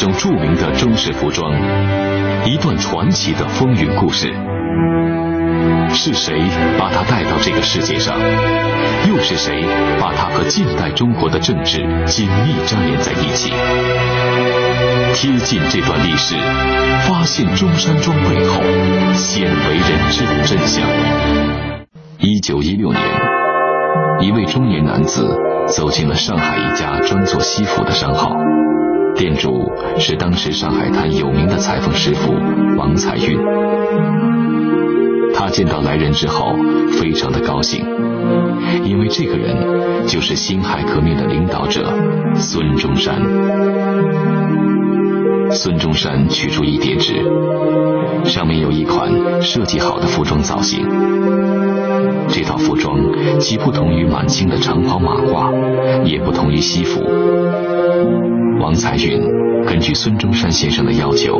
种著名的中式服装，一段传奇的风云故事。是谁把它带到这个世界上？又是谁把它和近代中国的政治紧密粘连在一起？贴近这段历史，发现中山装背后鲜为人知的真相。1916年，一位中年男子走进了上海一家专做西服的商号，店主是当时上海滩有名的裁缝师傅王彩运。他见到来人之后非常的高兴，因为这个人就是辛亥革命的领导者孙中山。孙中山取出一叠纸，上面有一款设计好的服装造型。这套服装既不同于满清的长袍马褂，也不同于西服。王彩运根据孙中山先生的要求，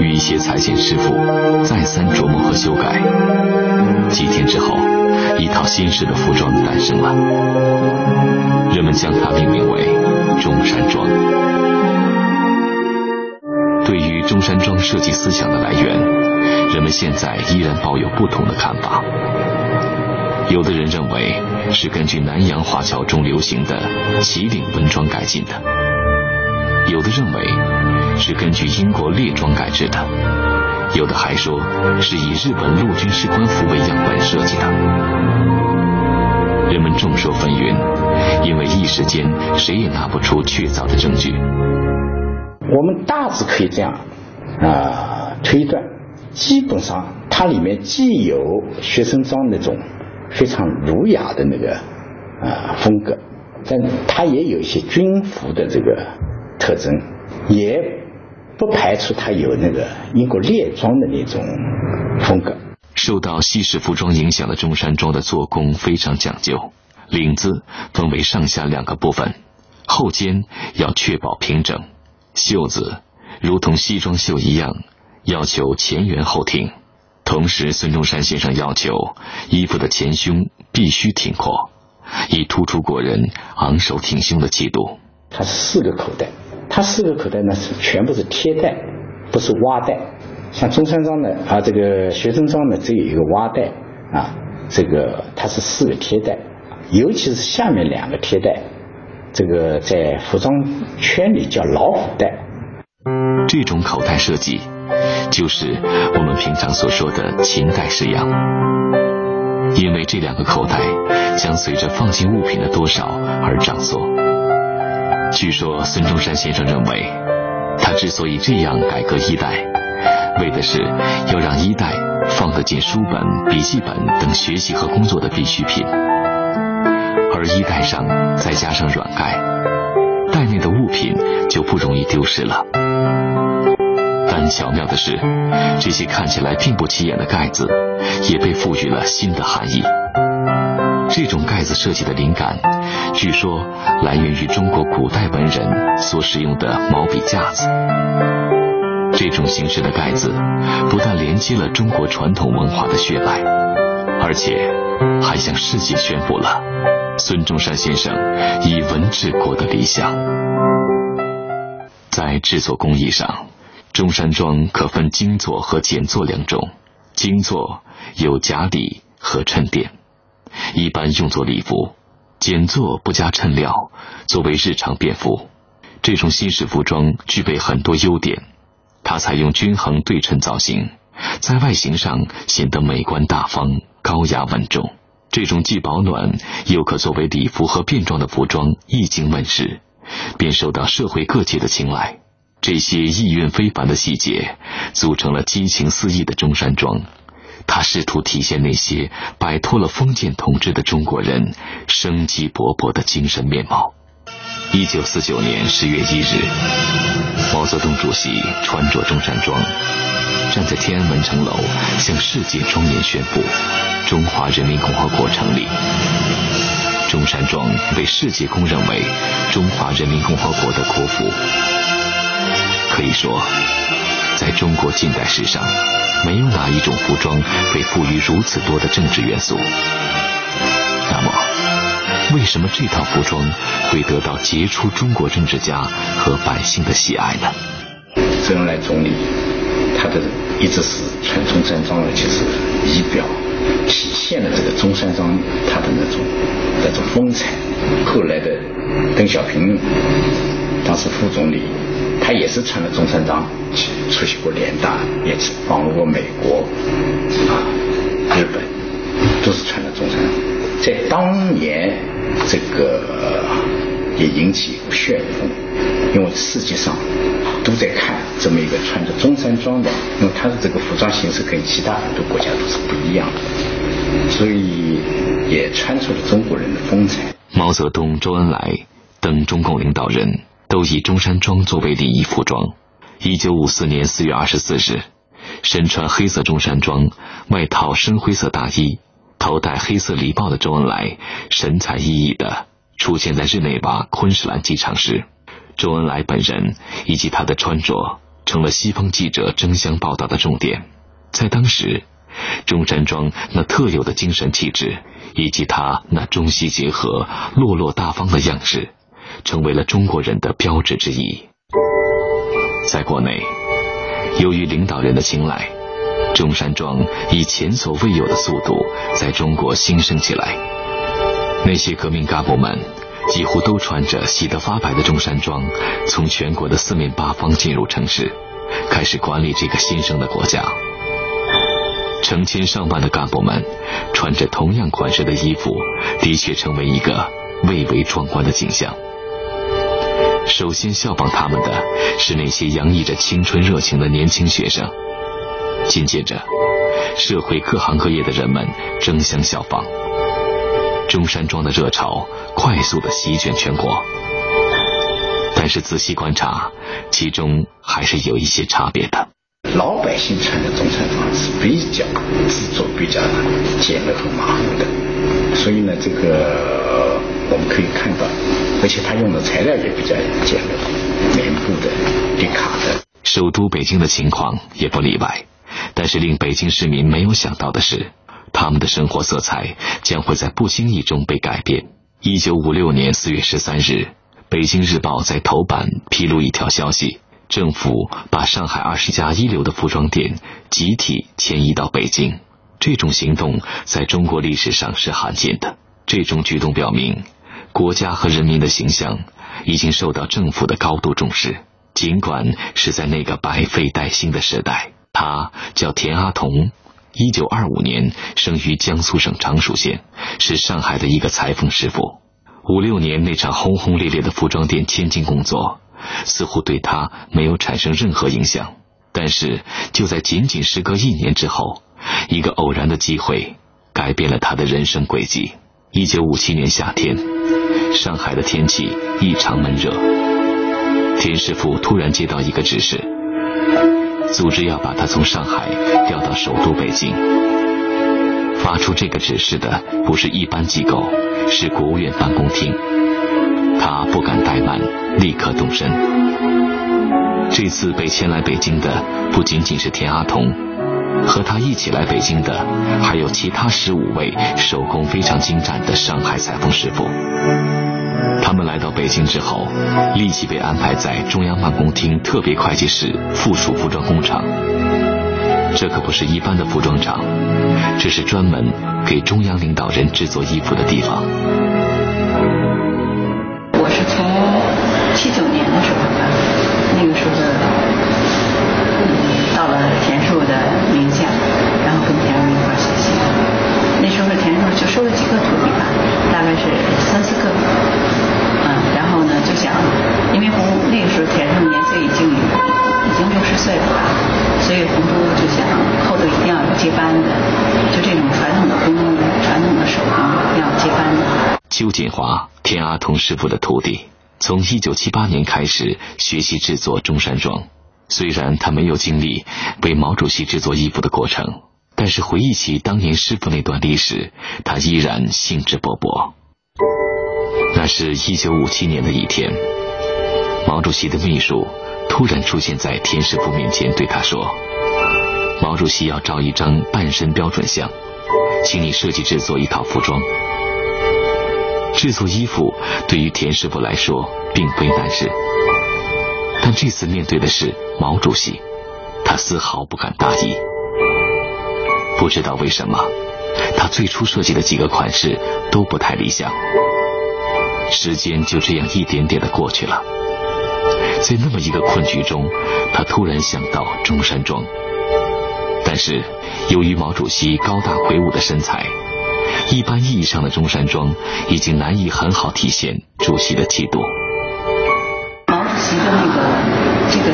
与一些裁剪师傅再三琢磨和修改。几天之后，一套新式的服装诞生了，人们将它命名为中山装。对于中山装设计思想的来源，人们现在依然抱有不同的看法。有的人认为是根据南洋华侨中流行的旗领纹装改进的，有的认为是根据英国列装改制的，有的还说是以日本陆军士官服为样本设计的。人们众说纷纭，因为一时间谁也拿不出确凿的证据。我们大致可以这样推断，基本上它里面既有学生装那种非常儒雅的那个风格，但它也有一些军服的这个特征，也不排除它有那个英国列装的那种风格。受到西式服装影响的中山装的做工非常讲究，领子分为上下两个部分，后肩要确保平整，袖子如同西装袖一样，要求前圆后挺。同时，孙中山先生要求衣服的前胸必须挺阔，以突出国人昂首挺胸的气度。它是4个口袋，它4个口袋呢是全部是贴带，不是挖带。像中山装的这个学生装呢，只有一个挖带这个它是4个贴带，尤其是下面2个贴带，这个在服装圈里叫老虎带。这种口袋设计就是我们平常所说的秦代式样，因为这2个口袋将随着放进物品的多少而长缩。据说孙中山先生认为，他之所以这样改革衣袋，为的是要让衣袋放得进书本、笔记本等学习和工作的必需品，而衣袋上再加上软盖，袋内的物品就不容易丢失了。但巧妙的是，这些看起来并不起眼的盖子也被赋予了新的含义。这种盖子设计的灵感据说来源于中国古代文人所使用的毛笔架子。这种形式的盖子不但连接了中国传统文化的血脉，而且还向世界宣布了孙中山先生以文治国的理想。在制作工艺上，中山装可分精作和简作2种。精作有夹里和衬垫，一般用作礼服；简作不加衬料，作为日常便服。这种新式服装具备很多优点，它采用均衡对称造型，在外形上显得美观大方、高雅稳重。这种既保暖又可作为礼服和便装的服装一经问世，便受到社会各界的青睐。这些意蕴非凡的细节组成了激情四溢的中山装，它试图体现那些摆脱了封建统治的中国人生机勃勃的精神面貌。1949年10月1日，毛泽东主席穿着中山装，站在天安门城楼，向世界庄严宣布中华人民共和国成立。中山装被世界公认为中华人民共和国的国服。可以说，在中国近代史上，没有哪一种服装被赋予如此多的政治元素。那么，为什么这套服装会得到杰出中国政治家和百姓的喜爱呢？周恩来总理他的一直是穿中山装的，就是仪表体现了这个中山装他的那种风采。后来的邓小平当时副总理，他也是穿了中山装出席过联大，也去访问过美国日本，都是穿了中山装。在当年这个也引起一股旋风，因为世界上都在看这么一个穿着中山装的，因为他的这个服装形式跟其他很多国家都是不一样的，所以也穿出了中国人的风采。毛泽东、周恩来等中共领导人都以中山装作为礼仪服装。1954年4月24日，身穿黑色中山装，外套深灰色大衣，头戴黑色礼帽的周恩来神采奕奕地出现在日内瓦昆士兰机场时，周恩来本人以及他的穿着成了西方记者争相报道的重点。在当时，中山装那特有的精神气质以及他那中西结合落落大方的样式，成为了中国人的标志之一。在国内，由于领导人的青睐，中山装以前所未有的速度在中国兴盛起来。那些革命干部们几乎都穿着洗得发白的中山装，从全国的四面八方进入城市，开始管理这个新生的国家。成千上万的干部们穿着同样款式的衣服，的确成为一个蔚为壮观的景象。首先效仿他们的是那些洋溢着青春热情的年轻学生，紧接着社会各行各业的人们争相效仿。中山装的热潮快速地席卷全国，但是仔细观察，其中还是有一些差别的。老百姓穿的中山装是比较制作比较简陋和马虎的，所以呢，这个我们可以看到，而且他用的材料也比较简陋，棉布的、涤卡的。首都北京的情况也不例外，但是令北京市民没有想到的是，他们的生活色彩将会在不经意中被改变。1956年4月13日，北京日报在头版披露一条消息，政府把上海20家一流的服装店集体迁移到北京。这种行动在中国历史上是罕见的，这种举动表明国家和人民的形象已经受到政府的高度重视，尽管是在那个百废待兴的时代。他叫田阿童，1925年生于江苏省常熟县，是上海的一个裁缝师傅。56年那场轰轰烈烈的服装店迁进工作，似乎对他没有产生任何影响。但是就在仅时隔1年之后，一个偶然的机会改变了他的人生轨迹。1957年夏天，上海的天气异常闷热，田师傅突然接到一个指示，组织要把他从上海调到首都北京。发出这个指示的不是一般机构，是国务院办公厅。他不敢怠慢，立刻动身。这次被迁来北京的不仅仅是田阿童，和他一起来北京的还有其他15位手工非常精湛的上海裁缝师傅。他们来到北京之后，立即被安排在中央办公厅特别会计室附属服装工厂。这可不是一般的服装厂，这是专门给中央领导人制作衣服的地方。我是从79年的时候吧，那个时候到了田树的名下，然后跟田树一块学习。那时候田树就收了几个徒弟吧，大概是3、4个。然后呢，就想，因为那个时候田树年岁已经60岁了吧，所以洪都就想后头一定要有接班的，就这种传统的手工要接班的。邱锦华，田阿童师傅的徒弟，从1978年开始学习制作中山装。虽然他没有经历为毛主席制作衣服的过程，但是回忆起当年师傅那段历史，他依然兴致勃勃。那是1957年的一天，毛主席的秘书突然出现在田师傅面前，对他说，毛主席要照一张半身标准像，请你设计制作一套服装。制作衣服对于田师傅来说并非难事，但这次面对的是毛主席，他丝毫不敢大意。不知道为什么，他最初设计的几个款式都不太理想。时间就这样一点点的过去了，在那么一个困局中，他突然想到中山装，但是由于毛主席高大魁梧的身材，一般意义上的中山装已经难以很好体现主席的气度。毛主席的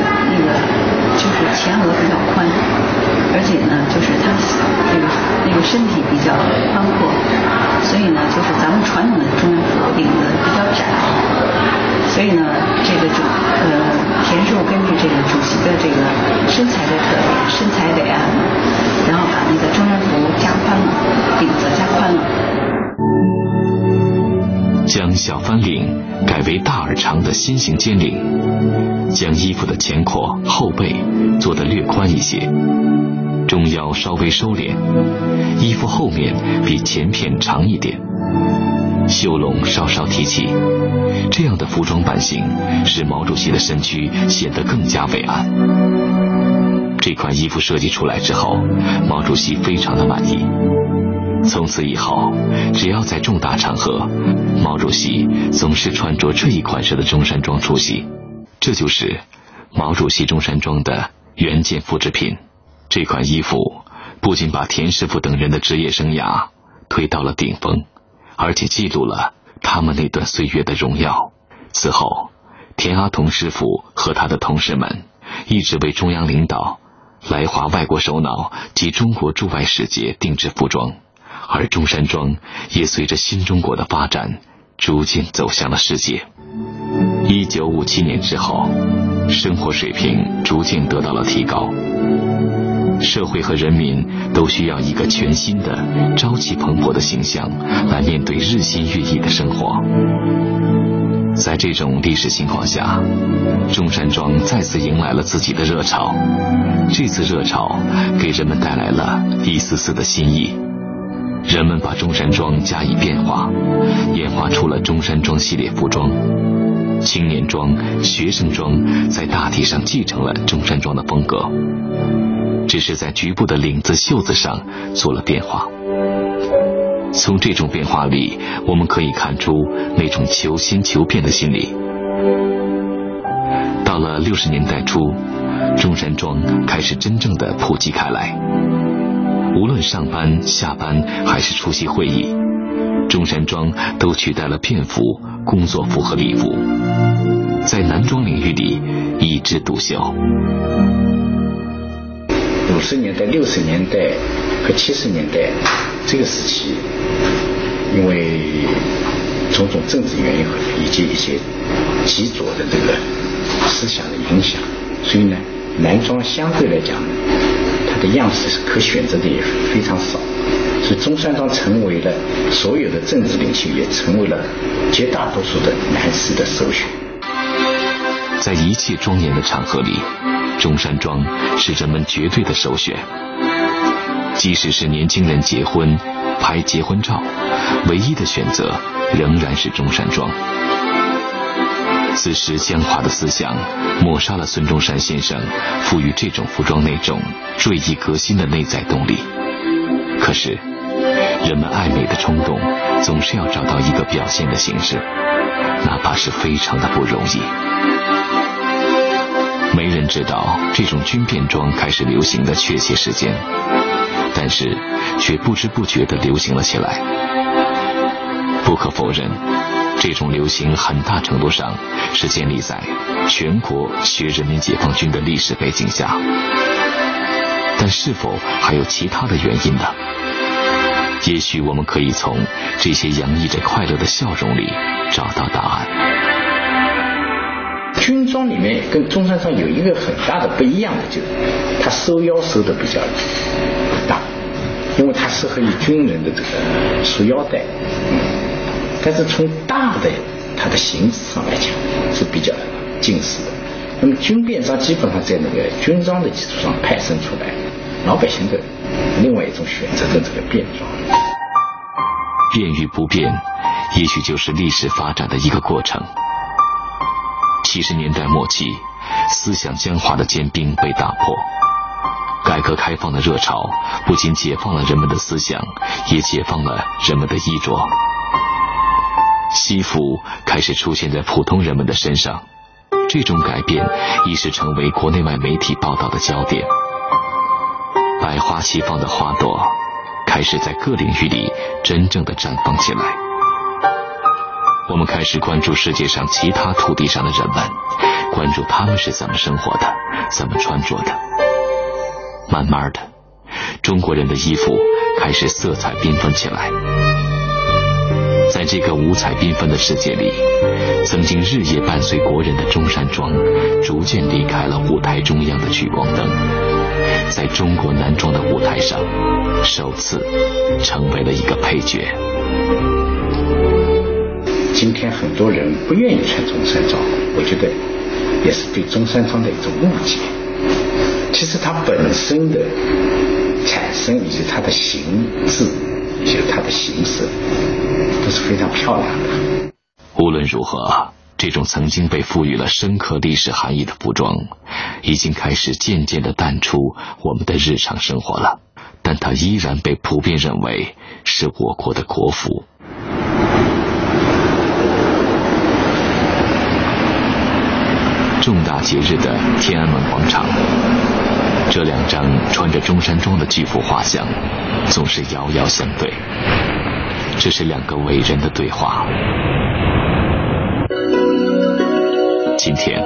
就是前额比较宽，而且呢就是他那个身体比较宽阔，所以呢就是咱们传统的中山服领子比较窄，所以呢这个田师傅根据这个主席的这个身材的特点，身材得啊，然后把那个中山服加宽了，领子加宽了，将小翻领改为大而长的新型尖领，将衣服的前廓后背做得略宽一些，中腰稍微收敛，衣服后面比前片长一点，袖笼稍稍提起，这样的服装版型使毛主席的身躯显得更加伟岸。这款衣服设计出来之后，毛主席非常的满意。从此以后，只要在重大场合，毛主席总是穿着这一款式的中山装出席。这就是毛主席中山装的原件复制品。这款衣服不仅把田师傅等人的职业生涯推到了顶峰，而且记录了他们那段岁月的荣耀。此后，田阿同师傅和他的同事们一直为中央领导、来华外国首脑及中国驻外使节定制服装，而中山装也随着新中国的发展逐渐走向了世界。1957年之后，生活水平逐渐得到了提高，社会和人民都需要一个全新的、朝气蓬勃的形象来面对日新月异的生活。在这种历史情况下，中山装再次迎来了自己的热潮。这次热潮给人们带来了一丝丝的新意，人们把中山装加以变化，演化出了中山装系列服装。青年装、学生装在大体上继承了中山装的风格，只是在局部的领子、袖子上做了变化。从这种变化里，我们可以看出那种求新求变的心理。到了60年代初，中山装开始真正的普及开来，无论上班、下班还是出席会议，中山装都取代了便服、工作服和礼服，在男装领域里一枝独秀。50年代、60年代和70年代这个时期，因为种种政治原因以及一些极左的这个思想的影响，所以呢，男装相对来讲，它的样式可选择的也非常少。所以中山装成为了所有的政治领袖，也成为了绝大多数的男士的首选。在一切庄严的场合里，中山装是人们绝对的首选。即使是年轻人结婚拍结婚照，唯一的选择仍然是中山装。此时僵化的思想抹杀了孙中山先生赋予这种服装那种锐意革新的内在动力。可是人们爱美的冲动总是要找到一个表现的形式，哪怕是非常的不容易。没人知道这种军便装开始流行的确切时间，但是却不知不觉地流行了起来。不可否认，这种流行很大程度上是建立在全国学人民解放军的历史背景下，但是否还有其他的原因呢？也许我们可以从这些洋溢着快乐的笑容里找到答案。军装里面跟中山装有一个很大的不一样的，就是它收腰收的比较大，因为它适合于军人的这个束腰带。但是从大的它的形式上来讲是比较近似的。那么军便装基本上在那个军装的基础上派生出来，老百姓的另外一种选择的这个便装。变与不变，也许就是历史发展的一个过程。70年代末期，思想僵化的坚冰被打破，改革开放的热潮不仅解放了人们的思想，也解放了人们的衣着。西服开始出现在普通人们的身上，这种改变一时成为国内外媒体报道的焦点。百花齐放的花朵开始在各领域里真正的绽放起来。我们开始关注世界上其他土地上的人们，关注他们是怎么生活的，怎么穿着的。慢慢的，中国人的衣服开始色彩缤纷起来。在这个五彩缤纷的世界里，曾经日夜伴随国人的中山装逐渐离开了舞台中央的聚光灯，在中国男装的舞台上首次成为了一个配角。今天很多人不愿意穿中山装，我觉得也是对中山装的一种误解。其实它本身的产生以及它的形制以及它的形式都是非常漂亮的。无论如何，这种曾经被赋予了深刻历史含义的服装已经开始渐渐地淡出我们的日常生活了，但它依然被普遍认为是我国的国服。重大节日的天安门广场，这两张穿着中山装的巨幅画像总是遥遥相对，这是两个伟人的对话。今天，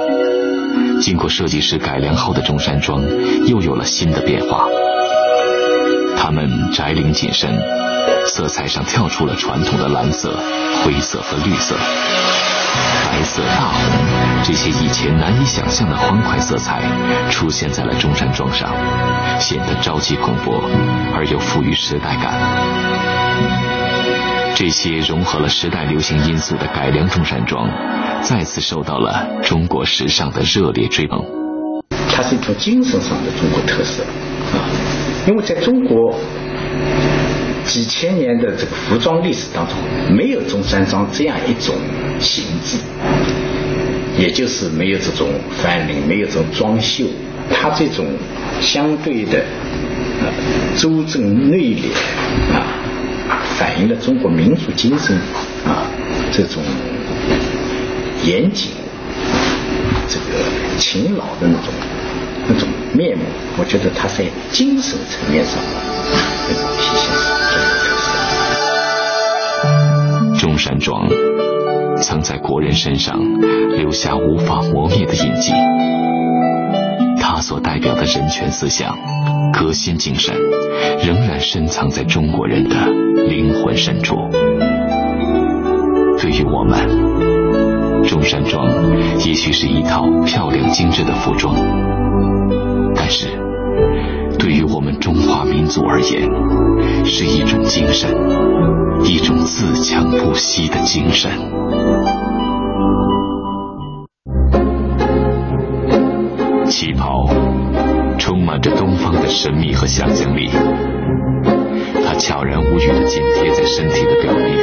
经过设计师改良后的中山装又有了新的变化，它们窄领紧身，色彩上跳出了传统的蓝色、灰色和绿色。白色、大红这些以前难以想象的欢快色彩出现在了中山装上，显得朝气蓬勃而又富于时代感。这些融合了时代流行因素的改良中山装再次受到了中国时尚的热烈追捧。它是一种精神上的中国特色因为在中国几千年的这个服装历史当中，没有中山装这样一种形制，也就是没有这种翻领，没有这种装袖。它这种相对的周正内敛反映了中国民族精神这种严谨、这个勤劳的那种面目。我觉得它在精神层面上那种体现。中山装曾在国人身上留下无法磨灭的印记，它所代表的人权思想、革新精神仍然深藏在中国人的灵魂深处。对于我们，中山装也许是一套漂亮精致的服装，但是对于我们中华民族而言，是一种精神，一种自强不息的精神。旗袍充满着东方的神秘和想象力，它悄然无语地紧贴在身体的表面，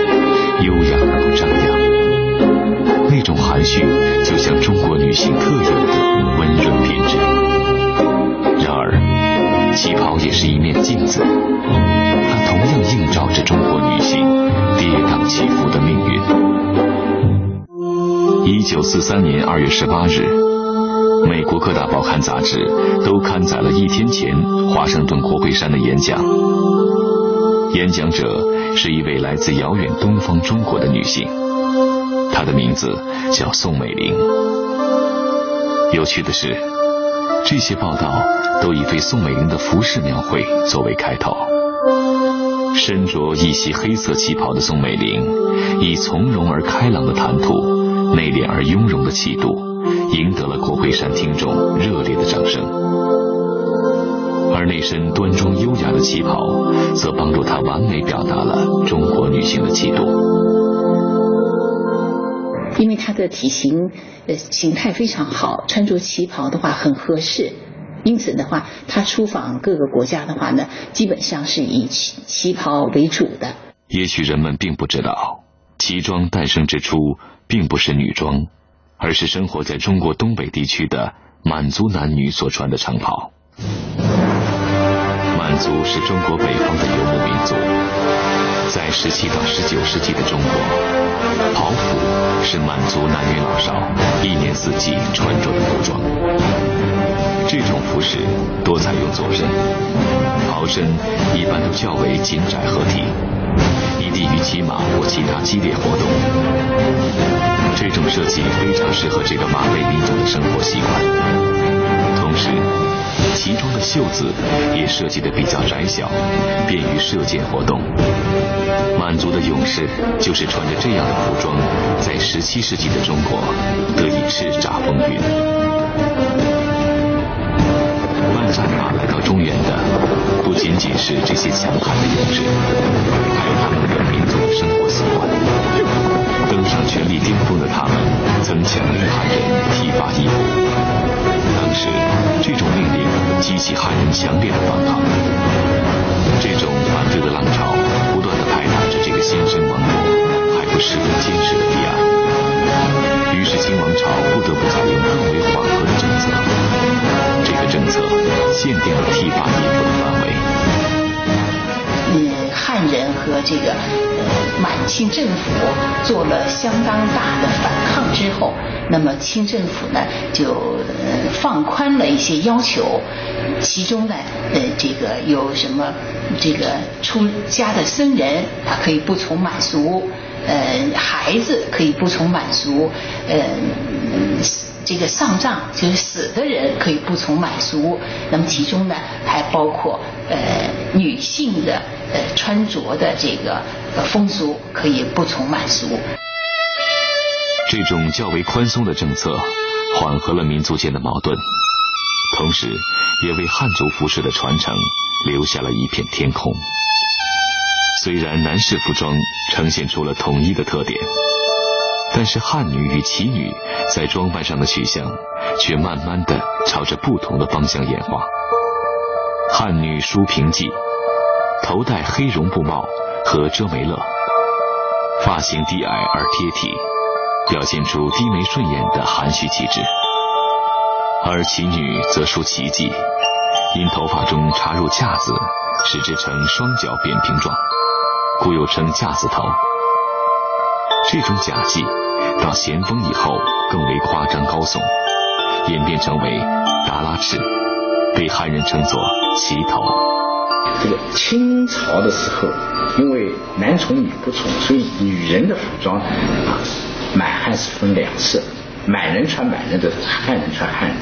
优雅而不张扬。那种含蓄，就像中国女性特有的温润品质。然而，旗袍也是一面镜子，它同样映照着中国女性跌宕起伏的命运。1943年2月18日，美国各大报刊杂志都刊载了1天前华盛顿国会山的演讲。演讲者是一位来自遥远东方中国的女性，她的名字叫宋美龄。有趣的是，这些报道都以对宋美龄的服饰描绘作为开头。身着一袭黑色旗袍的宋美龄，以从容而开朗的谈吐、内敛而雍容的气度，赢得了国会山听众热烈的掌声。而那身端庄优雅的旗袍，则帮助她完美表达了中国女性的气度。因为她的体型形态非常好，穿着旗袍的话很合适，因此的话，他出访各个国家的话呢，基本上是以旗袍为主的。也许人们并不知道，旗装诞生之初并不是女装，而是生活在中国东北地区的满族男女所穿的长袍。满族是中国北方的游牧民族，在17到19世纪的中国，袍服是满族男女老少一年四季穿着的服装。这种服饰多采用左衽，袍身一般都较为紧窄合体，以利于骑马或其他激烈活动。这种设计非常适合这个马背民族的生活习惯。同时，旗装的袖子也设计得比较窄小，便于射箭活动。满族的勇士就是穿着这样的服装，在17世纪的中国得以叱咤风云。万战马来到中原的，不仅仅是这些强悍的勇士，还有他们原民族的生活习惯。登上权力巅峰的他们，曾强令汉人剃发易服。当时，这种命令激起汉人强烈的反抗。这种反对的浪潮不断地排打着这个新生王国还不十分坚实的彼岸。于是，清王朝不得不采用更为缓和的政策。这个政策限定了剃发易服的范围。汉人和这个满清政府做了相当大的反抗之后，那么清政府呢就放宽了一些要求，其中呢这个有什么这个出家的僧人他可以不从满俗，孩子可以不从满俗，这个丧葬就是死的人可以不从满俗。那么其中呢还包括女性的穿着的这个风俗可以不从满俗。这种较为宽松的政策缓和了民族间的矛盾，同时也为汉族服饰的传承留下了一片天空。虽然男士服装呈现出了统一的特点，但是汉女与旗女在装扮上的取向却慢慢地朝着不同的方向演化。汉女梳平髻，头戴黑绒布帽和遮眉勒，发型低矮而贴体，表现出低眉顺眼的含蓄气质。而旗女则梳旗髻，因头发中插入架子，使之呈双角扁平状，故又称架子头。这种假髻到咸丰以后更为夸张高耸，演变成为达拉翅，被汉人称作旗头。这个清朝的时候，因为男从女不从，所以女人的服装满汉是分两色，满人穿满人的，汉人穿汉人。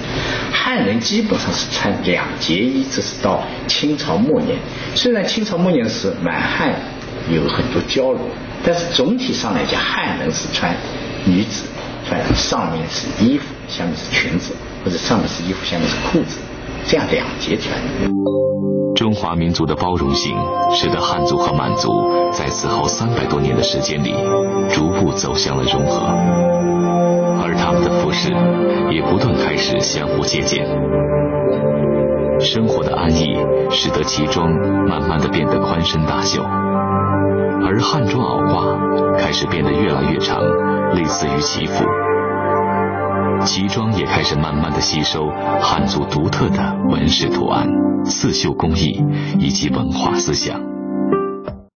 汉人基本上是穿两节衣，这是到清朝末年。虽然清朝末年时满汉有很多交流，但是总体上来讲，汉人是穿女子，穿上面是衣服，下面是裙子，或者上面是衣服，下面是裤子，这样两节穿。中华民族的包容性，使得汉族和满族在此后300多年的时间里，逐步走向了融合，而他们的服饰也不断开始相互借鉴。生活的安逸，使得旗装慢慢地变得宽身大袖。而汉装袄褂开始变得越来越长，类似于旗服。旗装也开始慢慢地吸收汉族独特的纹饰图案、刺绣工艺以及文化思想。